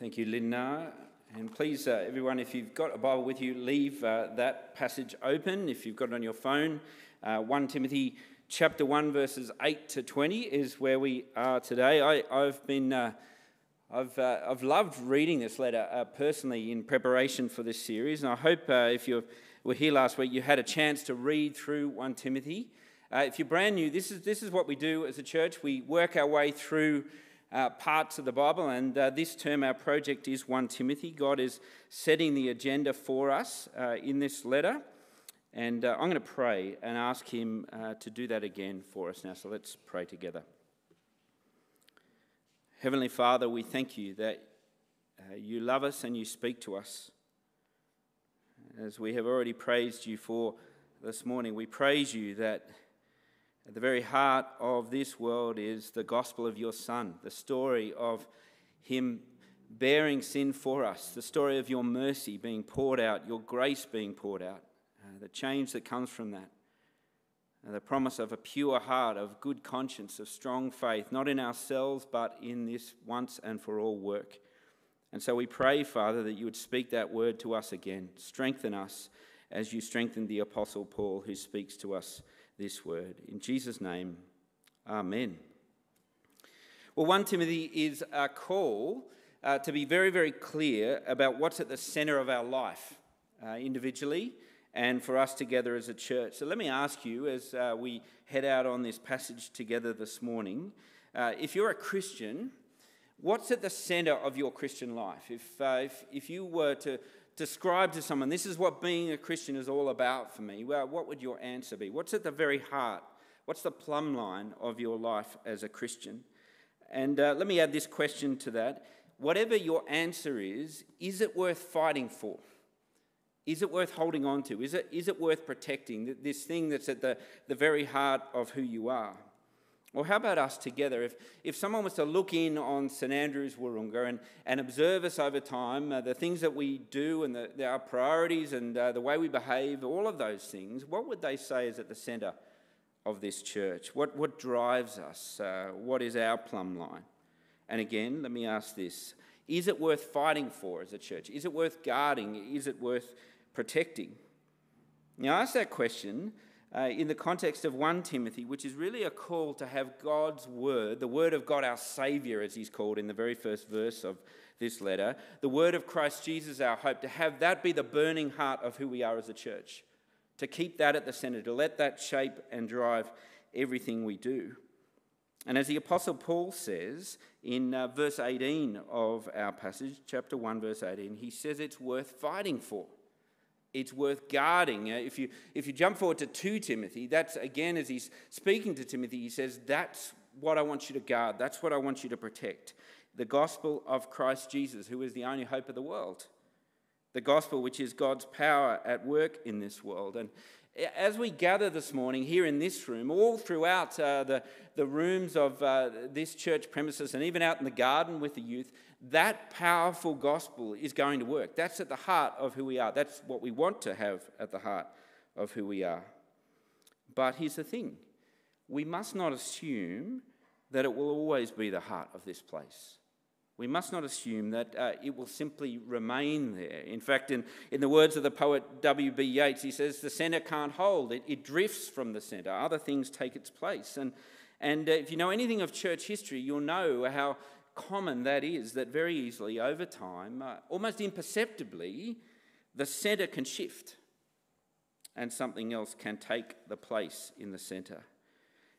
Thank you, Lynnae. And please, everyone, if you've got a Bible with you, leave that passage open. If you've got it on your phone, 1 Timothy chapter 1, verses 8 to 20 is where we are today. I've loved reading this letter personally in preparation for this series, and I hope if you were here last week, you had a chance to read through 1 Timothy. If you're brand new, this is what we do as a church. We work our way through parts of the Bible, and this term our project is 1 Timothy. God is setting the agenda for us in this letter, and I'm going to pray and ask him to do that again for us now, so let's pray together. Heavenly Father, we thank you that you love us and you speak to us. As we have already praised you for this morning, we praise you that at the very heart of this world is the gospel of your Son, the story of him bearing sin for us, the story of your mercy being poured out, your grace being poured out, the change that comes from that, the promise of a pure heart, of good conscience, of strong faith, not in ourselves but in this once and for all work. And so we pray, Father, that you would speak that word to us again. Strengthen us as you strengthened the Apostle Paul, who speaks to us this word. In Jesus' name, amen. Well, 1 Timothy is a call to be very, very clear about what's at the centre of our life, individually and for us together as a church. So let me ask you, as we head out on this passage together this morning, if you're a Christian, what's at the centre of your Christian life? If you were to describe to someone, this is what being a Christian is all about for me, well, what would your answer be? What's at the very heart? What's the plumb line of your life as a Christian? And let me add this question to that. Whatever your answer is it worth fighting for? Is it worth holding on to? Is it worth protecting, this thing that's at the very heart of who you are? Well, how about us together? If someone was to look in on St Andrew's Wurunga and observe us over time, the things that we do and our priorities and the way we behave, all of those things, what would they say is at the centre of this church? What drives us? What is our plumb line? And again, let me ask this. Is it worth fighting for as a church? Is it worth guarding? Is it worth protecting? Now, I ask that question in the context of 1 Timothy, which is really a call to have God's word, the word of God our Saviour, as he's called in the very first verse of this letter, the word of Christ Jesus our hope, to have that be the burning heart of who we are as a church, to keep that at the centre, to let that shape and drive everything we do. And as the Apostle Paul says in verse 18 of our passage, chapter 1, verse 18, he says it's worth fighting for. It's worth guarding. If you jump forward to 2 Timothy, that's again, as he's speaking to Timothy, he says, that's what I want you to guard. That's what I want you to protect. The gospel of Christ Jesus, who is the only hope of the world. The gospel, which is God's power at work in this world. And as we gather this morning here in this room, all throughout the rooms of this church premises and even out in the garden with the youth, that powerful gospel is going to work. That's at the heart of who we are. That's what we want to have at the heart of who we are. But here's the thing. We must not assume that it will always be the heart of this place. We must not assume that it will simply remain there. In fact, in the words of the poet W.B. Yeats, he says, the centre can't hold. It drifts from the centre. Other things take its place. And if you know anything of church history, you'll know how common that is, that very easily over time, almost imperceptibly, the centre can shift and something else can take the place in the centre.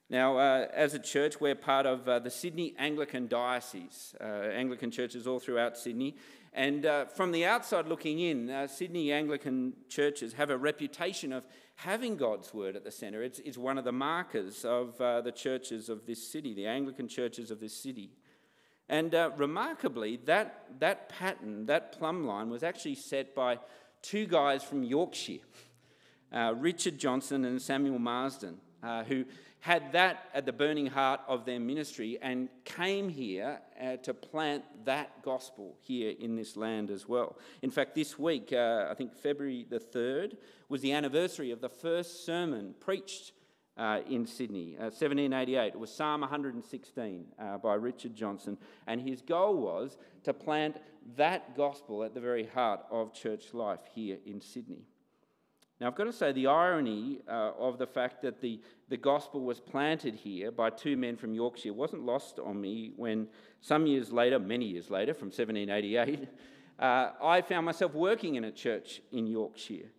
Now, as a church, we're part of the Sydney Anglican Diocese, Anglican churches all throughout Sydney. And from the outside looking in, Sydney Anglican churches have a reputation of having God's word at the centre. It's one of the markers of the churches of this city, the Anglican churches of this city. And remarkably, that pattern, that plumb line, was actually set by two guys from Yorkshire, Richard Johnson and Samuel Marsden, who had that at the burning heart of their ministry and came here to plant that gospel here in this land as well. In fact, this week, I think February the 3rd, was the anniversary of the first sermon preached in Sydney. 1788, it was Psalm 116 by Richard Johnson, and his goal was to plant that gospel at the very heart of church life here in Sydney. Now, I've got to say the irony of the fact that the gospel was planted here by two men from Yorkshire wasn't lost on me when some years later, many years later, from 1788, I found myself working in a church in Yorkshire.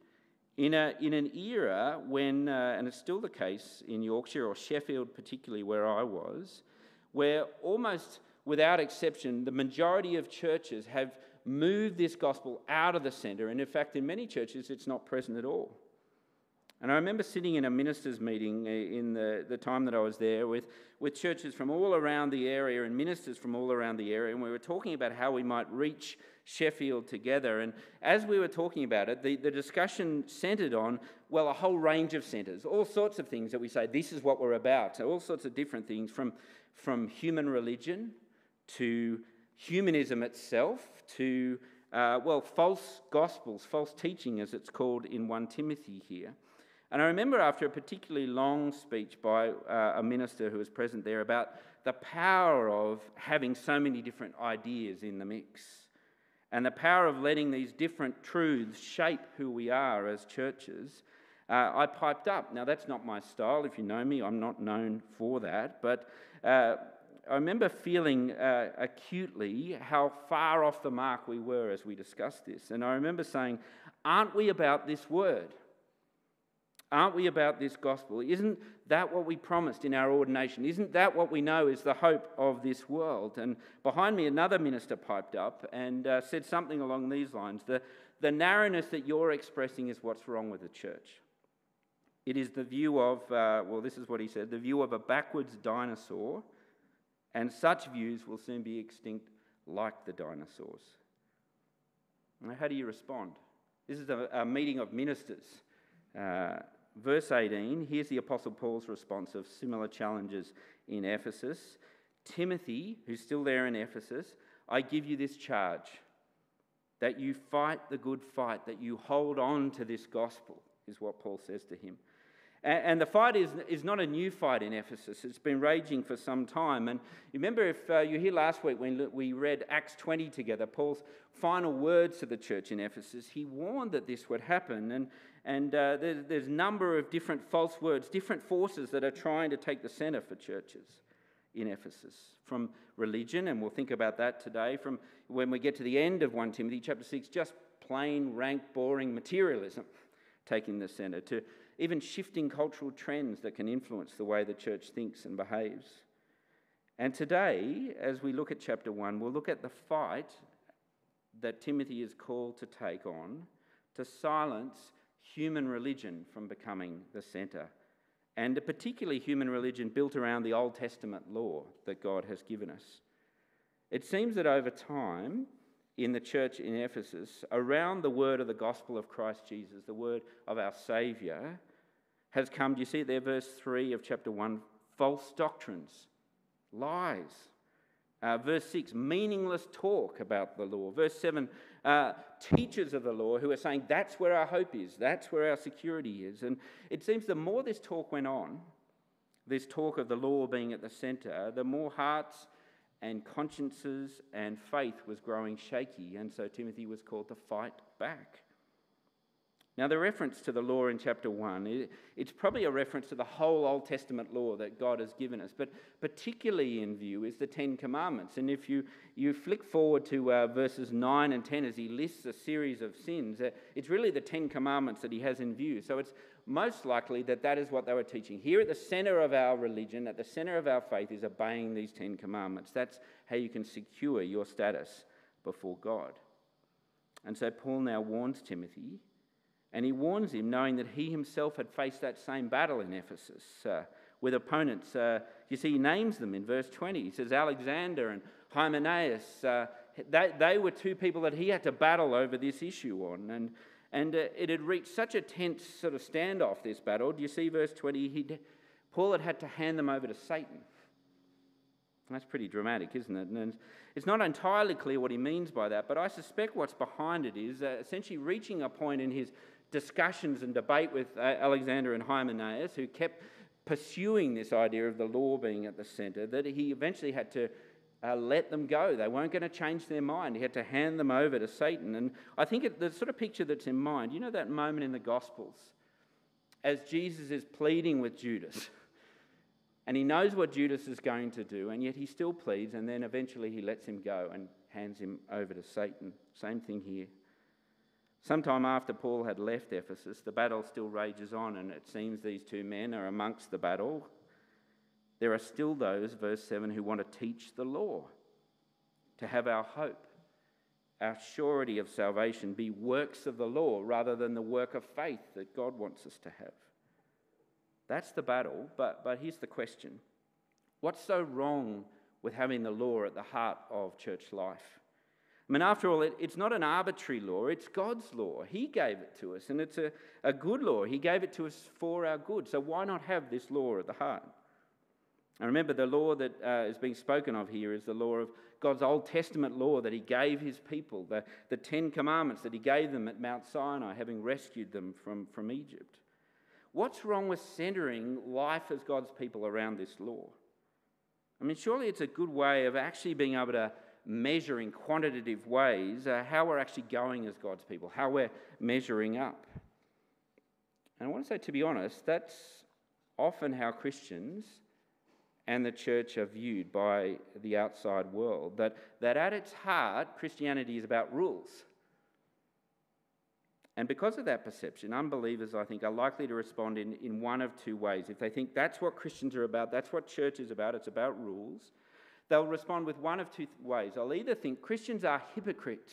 In an era when, and it's still the case in Yorkshire, or Sheffield particularly where I was, where almost without exception, the majority of churches have moved this gospel out of the centre, and in fact in many churches it's not present at all. And I remember sitting in a ministers' meeting in the time that I was there with churches from all around the area and ministers from all around the area, and we were talking about how we might reach Sheffield together. And as we were talking about it, the discussion centred on, well, a whole range of centres, all sorts of things that we say, this is what we're about. So all sorts of different things, from human religion to humanism itself to, well, false gospels, false teaching as it's called in 1 Timothy here. And I remember after a particularly long speech by a minister who was present there about the power of having so many different ideas in the mix, and the power of letting these different truths shape who we are as churches, I piped up. Now, that's not my style. If you know me, I'm not known for that. But I remember feeling acutely how far off the mark we were as we discussed this. And I remember saying, aren't we about this word? Aren't we about this gospel? Isn't that what we promised in our ordination? Isn't that what we know is the hope of this world? And behind me, another minister piped up and said something along these lines. The narrowness that you're expressing is what's wrong with the church. It is the view of, well, this is what he said, the view of a backwards dinosaur, and such views will soon be extinct like the dinosaurs. Now, how do you respond? This is a meeting of ministers. Verse 18, here's the Apostle Paul's response of similar challenges in Ephesus. Timothy, who's still there in Ephesus, I give you this charge, that you fight the good fight, that you hold on to this gospel, is what Paul says to him. And the fight is not a new fight in Ephesus. It's been raging for some time. And you remember, if you hear last week when we read Acts 20 together, Paul's final words to the church in Ephesus, he warned that this would happen. And there's a number of different false words, different forces that are trying to take the centre for churches in Ephesus, from religion, and we'll think about that today, from when we get to the end of 1 Timothy chapter 6, just plain, rank, boring materialism taking the centre, to even shifting cultural trends that can influence the way the church thinks and behaves. And today, as we look at chapter 1, we'll look at the fight that Timothy is called to take on to silence human religion from becoming the centre, and a particularly human religion built around the Old Testament law that God has given us. It seems that over time, in the church in Ephesus, around the word of the gospel of Christ Jesus, the word of our Saviour, has come, do you see it there, verse 3 of chapter 1, false doctrines, lies. Verse 6, meaningless talk about the law. Verse 7, teachers of the law who are saying that's where our hope is, that's where our security is. And it seems the more this talk went on, this talk of the law being at the centre, the more hearts and consciences and faith was growing shaky, and so Timothy was called to fight back. Now, the reference to the law in chapter 1, it's probably a reference to the whole Old Testament law that God has given us, but particularly in view is the Ten Commandments. And if you flick forward to verses 9 and 10 as he lists a series of sins, it's really the Ten Commandments that he has in view. So it's most likely that is what they were teaching. Here at the centre of our religion, at the centre of our faith, is obeying these Ten Commandments. That's how you can secure your status before God. And so Paul now warns Timothy, and he warns him knowing that he himself had faced that same battle in Ephesus with opponents. You see, he names them in verse 20. He says Alexander and Hymenaeus, they were two people that he had to battle over this issue on. And it had reached such a tense sort of standoff, this battle. Do you see verse 20? Paul had to hand them over to Satan. That's pretty dramatic, isn't it? And it's not entirely clear what he means by that, but I suspect what's behind it is essentially reaching a point in his discussions and debate with Alexander and Hymenaeus, who kept pursuing this idea of the law being at the centre, that he eventually had to let them go. They weren't going to change their mind. He had to hand them over to Satan. And I think the sort of picture that's in mind, you know, that moment in the Gospels as Jesus is pleading with Judas, and he knows what Judas is going to do, and yet he still pleads, and then eventually he lets him go and hands him over to Satan. Same thing here. Sometime after Paul had left Ephesus, the battle still rages on, and it seems these two men are amongst the battle. There are still those, verse 7, who want to teach the law, to have our hope, our surety of salvation be works of the law rather than the work of faith that God wants us to have. That's the battle, but here's the question. What's so wrong with having the law at the heart of church life? I mean, after all, it's not an arbitrary law, it's God's law. He gave it to us, and it's a good law. He gave it to us for our good, so why not have this law at the heart? And remember, the law that is being spoken of here is the law of God's Old Testament law that he gave his people, the 10 commandments that he gave them at Mount Sinai, having rescued them from Egypt. What's wrong with centering life as God's people around this law? I mean, surely it's a good way of actually being able to measure in quantitative ways how we're actually going as God's people, how we're measuring up. And I want to say, to be honest, that's often how Christians and the church are viewed by the outside world, that at its heart, Christianity is about rules. And because of that perception, unbelievers, I think, are likely to respond in one of two ways. If they think that's what Christians are about, that's what church is about, it's about rules, they'll respond with one of two ways. They'll either think Christians are hypocrites.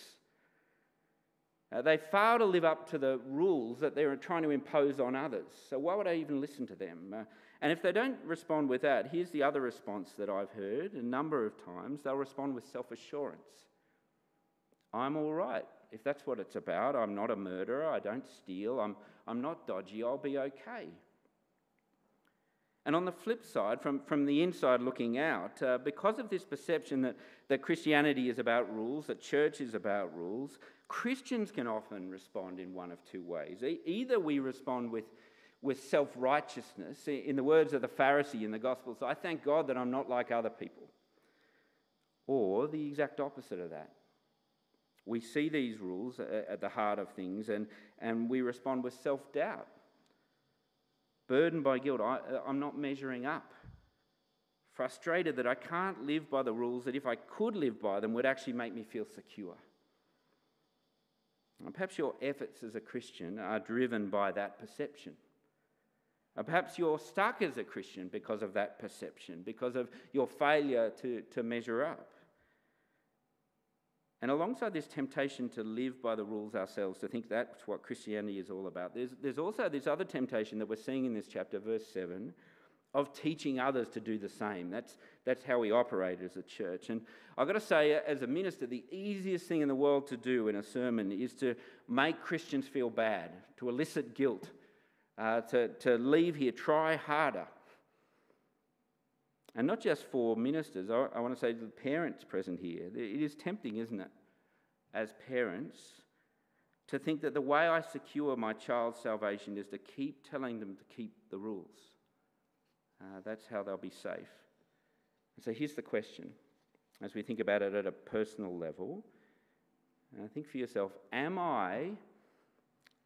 They fail to live up to the rules that they're trying to impose on others. So why would I even listen to them? And if they don't respond with that, here's the other response that I've heard a number of times. They'll respond with self-assurance. I'm all right. If that's what it's about, I'm not a murderer, I don't steal, I'm not dodgy, I'll be okay. And on the flip side, from the inside looking out, because of this perception that Christianity is about rules, that church is about rules, Christians can often respond in one of two ways. Either we respond with self-righteousness. In the words of the Pharisee in the Gospels, I thank God that I'm not like other people. Or the exact opposite of that. We see these rules at the heart of things and we respond with self-doubt. Burdened by guilt, I'm not measuring up. Frustrated that I can't live by the rules that if I could live by them would actually make me feel secure. And perhaps your efforts as a Christian are driven by that perception. Or perhaps you're stuck as a Christian because of that perception, because of your failure to measure up. And alongside this temptation to live by the rules ourselves, to think that's what Christianity is all about, there's also this other temptation that we're seeing in this chapter, verse 7, of teaching others to do the same. That's how we operate as a church. And I've got to say, as a minister, the easiest thing in the world to do in a sermon is to make Christians feel bad, to elicit guilt, to leave here, try harder. And not just for ministers, I want to say to the parents present here, it is tempting, isn't it, as parents, to think that the way I secure my child's salvation is to keep telling them to keep the rules. That's how they'll be safe. And so here's the question, as we think about it at a personal level, and think for yourself, am I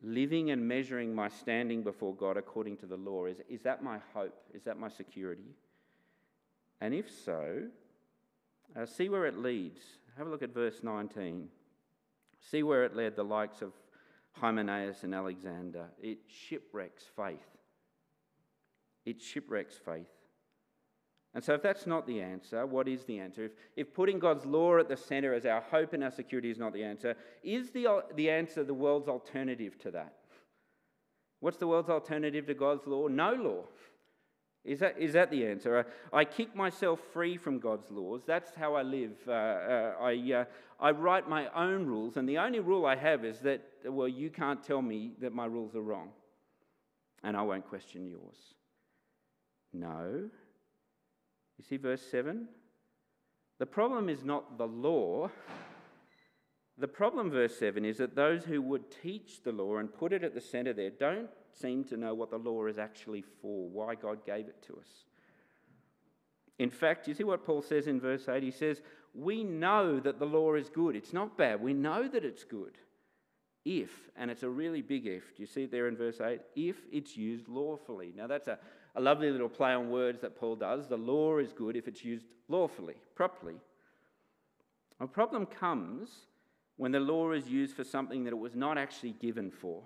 living and measuring my standing before God according to the law? Is that my hope? Is that my security? And if so, see where it leads. Have a look at verse 19. See where it led the likes of Hymenaeus and Alexander. It shipwrecks faith. It shipwrecks faith. And so if that's not the answer, what is the answer? If putting God's law at the centre as our hope and our security is not the answer, is the answer the world's alternative to that? What's the world's alternative to God's law? No law. Is that the answer? I kick myself free from God's laws. That's how I live. I write my own rules, and the only rule I have is that, well, you can't tell me that my rules are wrong, and I won't question yours. No. You see verse 7? The problem is not the law. The problem, verse 7, is that those who would teach the law and put it at the centre there don't seem to know what the law is actually for, why God gave it to us. In fact, you see what Paul says in verse 8? He says, we know that the law is good. It's not bad. We know that it's good. If, and it's a really big if, do you see it there in verse 8? If it's used lawfully. Now that's a lovely little play on words that Paul does. The law is good if it's used lawfully, properly. A problem comes when the law is used for something that it was not actually given for.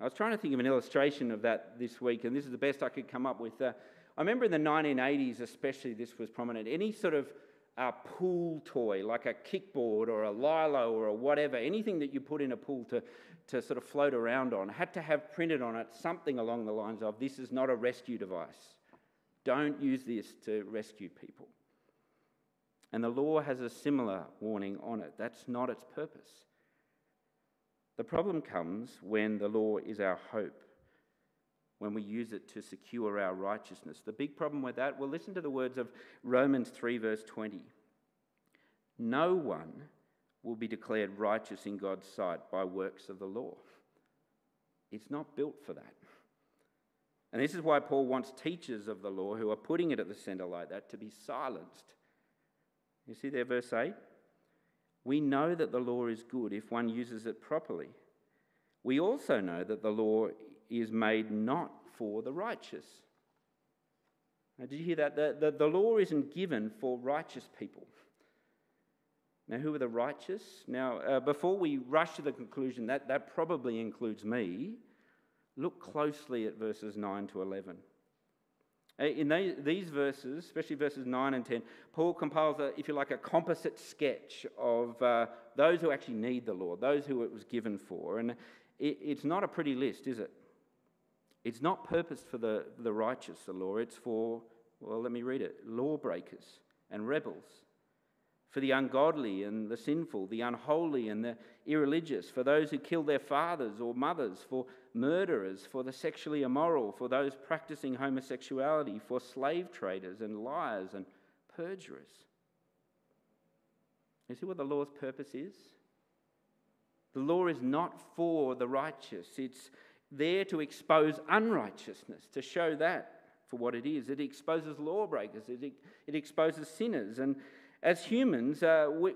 I was trying to think of an illustration of that this week, and this is the best I could come up with. I remember in the 1980s especially this was prominent. Any sort of a pool toy, like a kickboard or a lilo or a whatever, anything that you put in a pool to sort of float around on, had to have printed on it something along the lines of, this is not a rescue device. Don't use this to rescue people. And the law has a similar warning on it. That's not its purpose. The problem comes when the law is our hope, when we use it to secure our righteousness. The big problem with that, well, listen to the words of Romans 3, verse 20. No one will be declared righteous in God's sight by works of the law. It's not built for that. And this is why Paul wants teachers of the law who are putting it at the centre like that to be silenced. You see there, verse 8? We know that the law is good if one uses it properly. We also know that the law is made not for the righteous. Now, did you hear that? The law isn't given for righteous people. Now, who are the righteous? Now, before we rush to the conclusion, that probably includes me, look closely at verses 9 to 11. In these verses, especially verses 9 and 10, Paul compiles, if you like, a composite sketch of those who actually need the law, those who it was given for. And it's not a pretty list, is it? It's not purposed for the righteous, the law. It's for, well, let me read it, lawbreakers and rebels, for the ungodly and the sinful, the unholy and the irreligious, for those who kill their fathers or mothers, for murderers, for the sexually immoral, for those practicing homosexuality, for slave traders and liars and perjurers. You see what the law's purpose is? The law is not for the righteous. It's there to expose unrighteousness, to show that for what it is. It exposes lawbreakers, it exposes sinners. And as humans,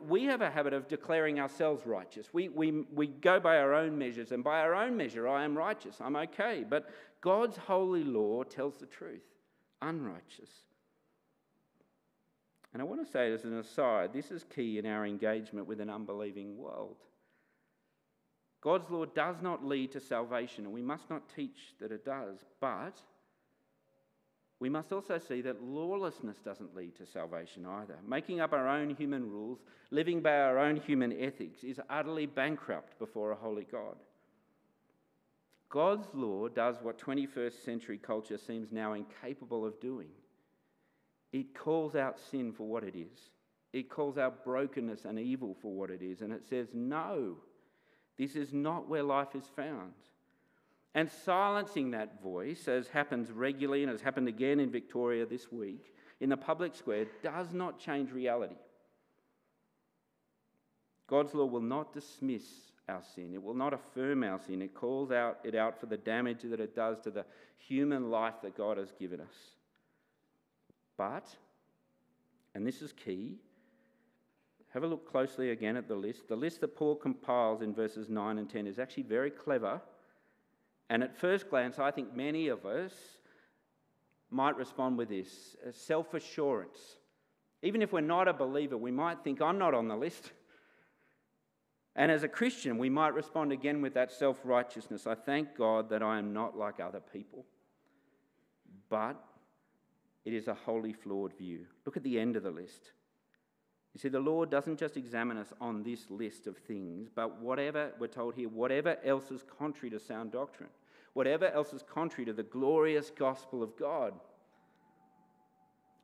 we have a habit of declaring ourselves righteous. We go by our own measures, and by our own measure, I am righteous, I'm okay. But God's holy law tells the truth, unrighteous. And I want to say as an aside, this is key in our engagement with an unbelieving world. God's law does not lead to salvation, and we must not teach that it does, but we must also see that lawlessness doesn't lead to salvation either. Making up our own human rules, living by our own human ethics, is utterly bankrupt before a holy God. God's law does what 21st century culture seems now incapable of doing. It calls out sin for what it is. It calls out brokenness and evil for what it is, and it says, no, this is not where life is found. And silencing that voice, as happens regularly and has happened again in Victoria this week, in the public square, does not change reality. God's law will not dismiss our sin. It will not affirm our sin. It calls it out for the damage that it does to the human life that God has given us. But, and this is key, have a look closely again at the list. The list that Paul compiles in verses 9 and 10 is actually very clever. And at first glance, I think many of us might respond with this self-assurance. Even if we're not a believer, we might think, I'm not on the list. And as a Christian, we might respond again with that self-righteousness. I thank God that I am not like other people. But it is a wholly flawed view. Look at the end of the list. You see, the law doesn't just examine us on this list of things, but whatever, we're told here, whatever else is contrary to sound doctrine, whatever else is contrary to the glorious gospel of God.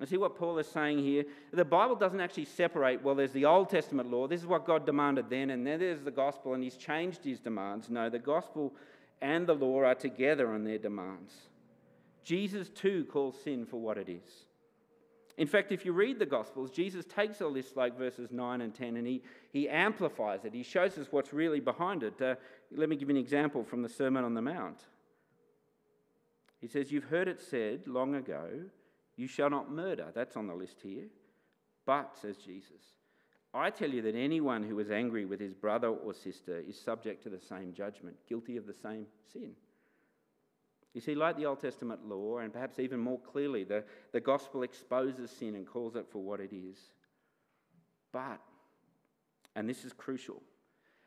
And see what Paul is saying here? The Bible doesn't actually separate, well, there's the Old Testament law, this is what God demanded then, and then there's the gospel, and he's changed his demands. No, the gospel and the law are together on their demands. Jesus too calls sin for what it is. In fact, if you read the Gospels, Jesus takes a list like verses 9 and 10 and he amplifies it. He shows us what's really behind it. Let me give you an example from the Sermon on the Mount. He says, "You've heard it said long ago, you shall not murder." That's on the list here. "But," says Jesus, "I tell you that anyone who is angry with his brother or sister is subject to the same judgment, guilty of the same sin." You see, like the Old Testament law, and perhaps even more clearly, the gospel exposes sin and calls it for what it is. But, and this is crucial,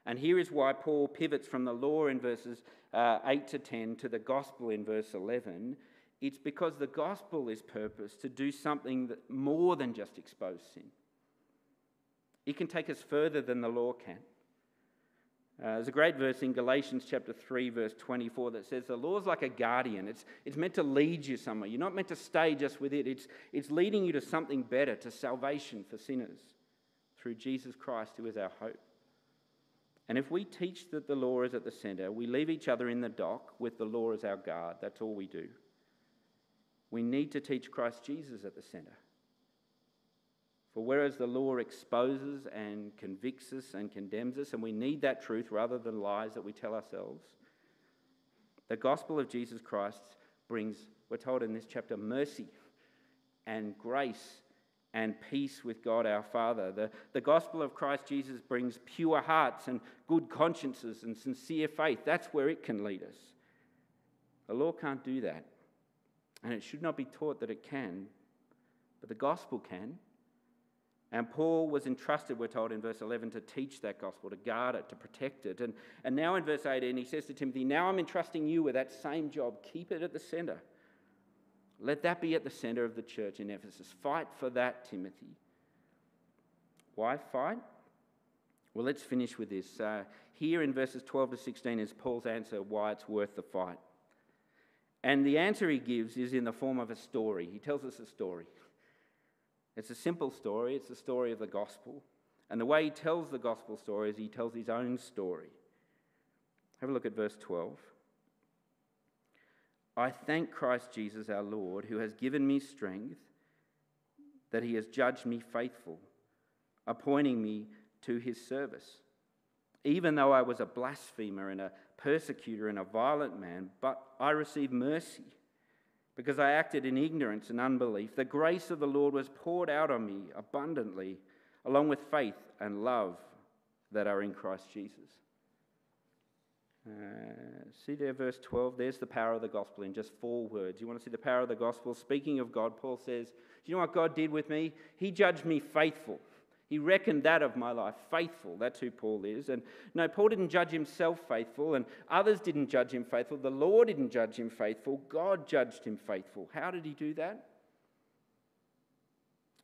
and here is why Paul pivots from the law in verses 8 to 10 to the gospel in verse 11, it's because the gospel is purposed to do something that more than just expose sin. It can take us further than the law can. There's a great verse in Galatians chapter 3, verse 24 that says the law is like a guardian. It's meant to lead you somewhere. You're not meant to stay just with it. It's leading you to something better, to salvation for sinners through Jesus Christ, who is our hope. And if we teach that the law is at the centre, we leave each other in the dock with the law as our guard. That's all we do. We need to teach Christ Jesus at the centre. For whereas the law exposes and convicts us and condemns us, and we need that truth rather than lies that we tell ourselves, the gospel of Jesus Christ brings, we're told in this chapter, mercy and grace and peace with God our Father. The gospel of Christ Jesus brings pure hearts and good consciences and sincere faith. That's where it can lead us. The law can't do that, and it should not be taught that it can, but the gospel can. And Paul was entrusted, we're told in verse 11, to teach that gospel, to guard it, to protect it. And now in verse 18, he says to Timothy, "Now I'm entrusting you with that same job. Keep it at the centre. Let that be at the centre of the church in Ephesus. Fight for that, Timothy." Why fight? Well, let's finish with this. Here in verses 12 to 16 is Paul's answer why it's worth the fight. And the answer he gives is in the form of a story. He tells us a story. It's a simple story. It's the story of the gospel. And the way he tells the gospel story is he tells his own story. Have a look at verse 12. "I thank Christ Jesus our Lord, who has given me strength, that he has judged me faithful, appointing me to his service. Even though I was a blasphemer and a persecutor and a violent man, but I received mercy, because I acted in ignorance and unbelief. The grace of the Lord was poured out on me abundantly, along with faith and love that are in Christ Jesus." See there, verse 12, there's the power of the gospel in just four words. You want to see the power of the gospel? Speaking of God, Paul says, "Do you know what God did with me? He judged me faithful. He reckoned that of my life faithful." That's who Paul is. And no, Paul didn't judge himself faithful, and others didn't judge him faithful. The law didn't judge him faithful. God judged him faithful. How did he do that?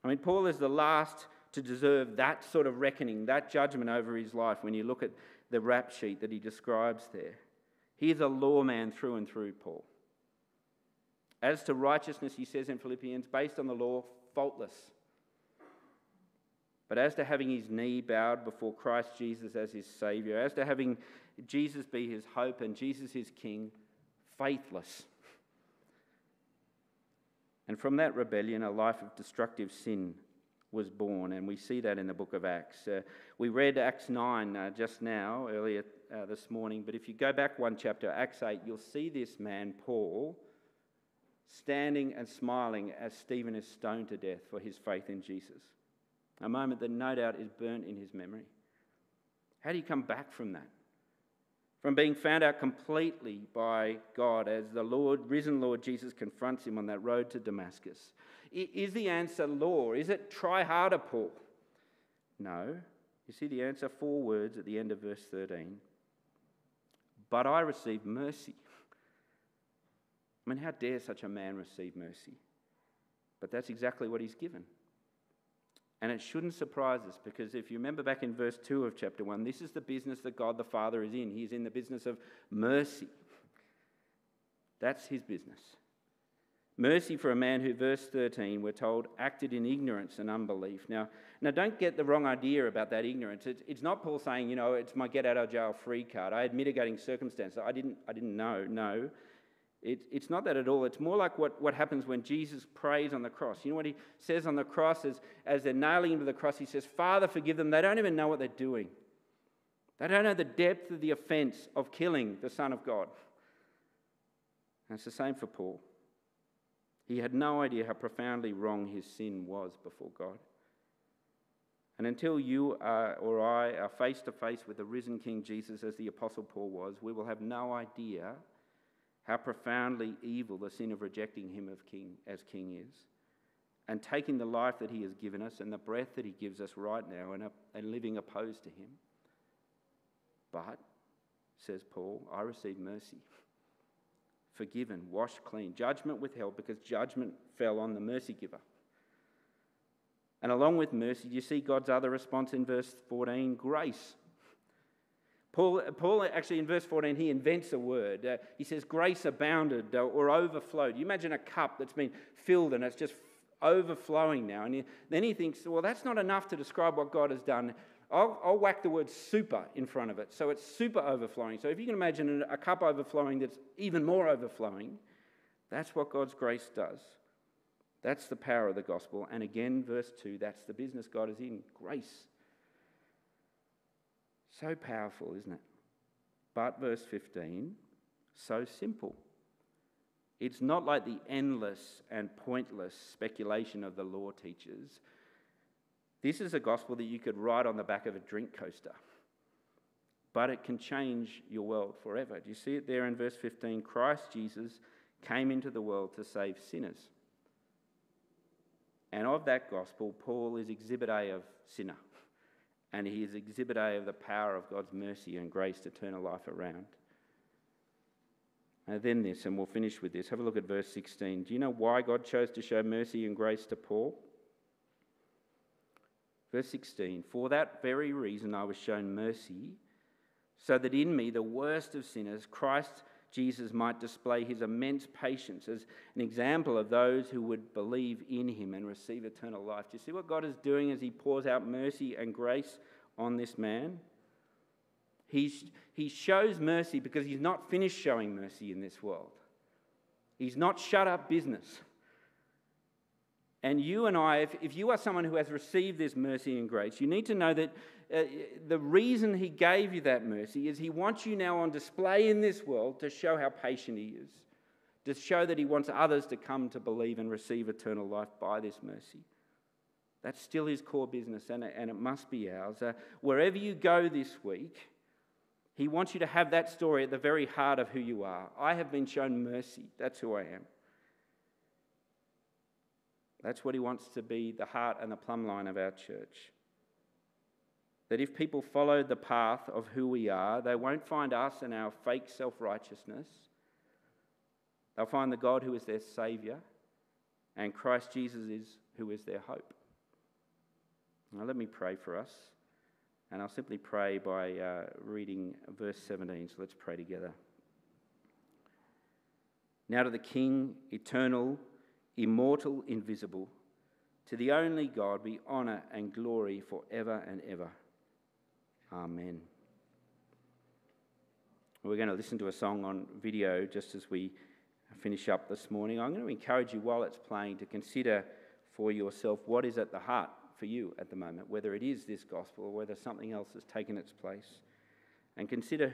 I mean, Paul is the last to deserve that sort of reckoning, that judgment over his life when you look at the rap sheet that he describes there. He's a lawman through and through, Paul. As to righteousness, he says in Philippians, based on the law, faultless. But as to having his knee bowed before Christ Jesus as his Saviour, as to having Jesus be his hope and Jesus his King, faithless. And from that rebellion, a life of destructive sin was born, and we see that in the book of Acts. We read Acts 9 just now, earlier this morning, but if you go back one chapter, Acts 8, you'll see this man, Paul, standing and smiling as Stephen is stoned to death for his faith in Jesus. A moment that no doubt is burnt in his memory. How do you come back from that? From being found out completely by God as the risen Lord Jesus confronts him on that road to Damascus. Is the answer law? Is it try harder, Paul? No. You see the answer, four words at the end of verse 13. "But I received mercy." I mean, how dare such a man receive mercy? But that's exactly what he's given. And it shouldn't surprise us, because if you remember back in verse 2 of chapter 1, this is the business that God the Father is in. He's in the business of mercy. That's his business. Mercy for a man who, verse 13, we're told, acted in ignorance and unbelief. Now don't get the wrong idea about that ignorance. It's not Paul saying, you know, it's my get out of jail free card. I had mitigating circumstances. I didn't know. No. It's not that at all. It's more like what happens when Jesus prays on the cross. You know what he says on the cross is, as they're nailing him to the cross, he says, "Father, forgive them. They don't even know what they're doing. They don't know the depth of the offense of killing the Son of God." And it's the same for Paul. He had no idea how profoundly wrong his sin was before God. And until you or I are face to face with the risen King Jesus, as the Apostle Paul was, we will have no idea how profoundly evil the sin of rejecting him as king is, and taking the life that he has given us and the breath that he gives us right now and living opposed to him. But, says Paul, I receive mercy, forgiven, washed clean, judgment withheld, because judgment fell on the mercy giver. And along with mercy, you see God's other response in verse 14, grace. Paul actually, in verse 14, he invents a word. He says, grace abounded or overflowed. You imagine a cup that's been filled and it's just overflowing now. And then he thinks, well, that's not enough to describe what God has done. I'll whack the word super in front of it. So it's super overflowing. So if you can imagine a cup overflowing that's even more overflowing, that's what God's grace does. That's the power of the gospel. And again, verse 2, that's the business God is in, grace. So powerful, isn't it? But verse 15, so simple. It's not like the endless and pointless speculation of the law teachers. This is a gospel that you could write on the back of a drink coaster, but it can change your world forever. Do you see it there in verse 15? Christ Jesus came into the world to save sinners. And of that gospel, Paul is exhibit A of sinner. And he is exhibit A of the power of God's mercy and grace to turn a life around. And then this, and we'll finish with this. Have a look at verse 16. Do you know why God chose to show mercy and grace to Paul? Verse 16, for that very reason I was shown mercy, so that in me, the worst of sinners, Christ Jesus might display his immense patience as an example of those who would believe in him and receive eternal life. Do you see what God is doing as he pours out mercy and grace on this man? He shows mercy because he's not finished showing mercy in this world. He's not shut up business. And you and I, if you are someone who has received this mercy and grace, you need to know that the reason he gave you that mercy is he wants you now on display in this world to show how patient he is, to show that he wants others to come to believe and receive eternal life by this mercy. That's still his core business, and it must be ours. Wherever you go this week, he wants you to have that story at the very heart of who you are. I have been shown mercy. That's who I am. That's what he wants to be, the heart and the plumb line of our church. That if people follow the path of who we are, they won't find us and our fake self-righteousness. They'll find the God who is their Saviour, and Christ Jesus is who is their hope. Now let me pray for us, and I'll simply pray by reading verse 17, so let's pray together. Now to the King, eternal, immortal, invisible, to the only God be honour and glory forever and ever. Amen. We're going to listen to a song on video just as we finish up this morning. I'm going to encourage you while it's playing to consider for yourself what is at the heart for you at the moment, whether it is this gospel or whether something else has taken its place. And consider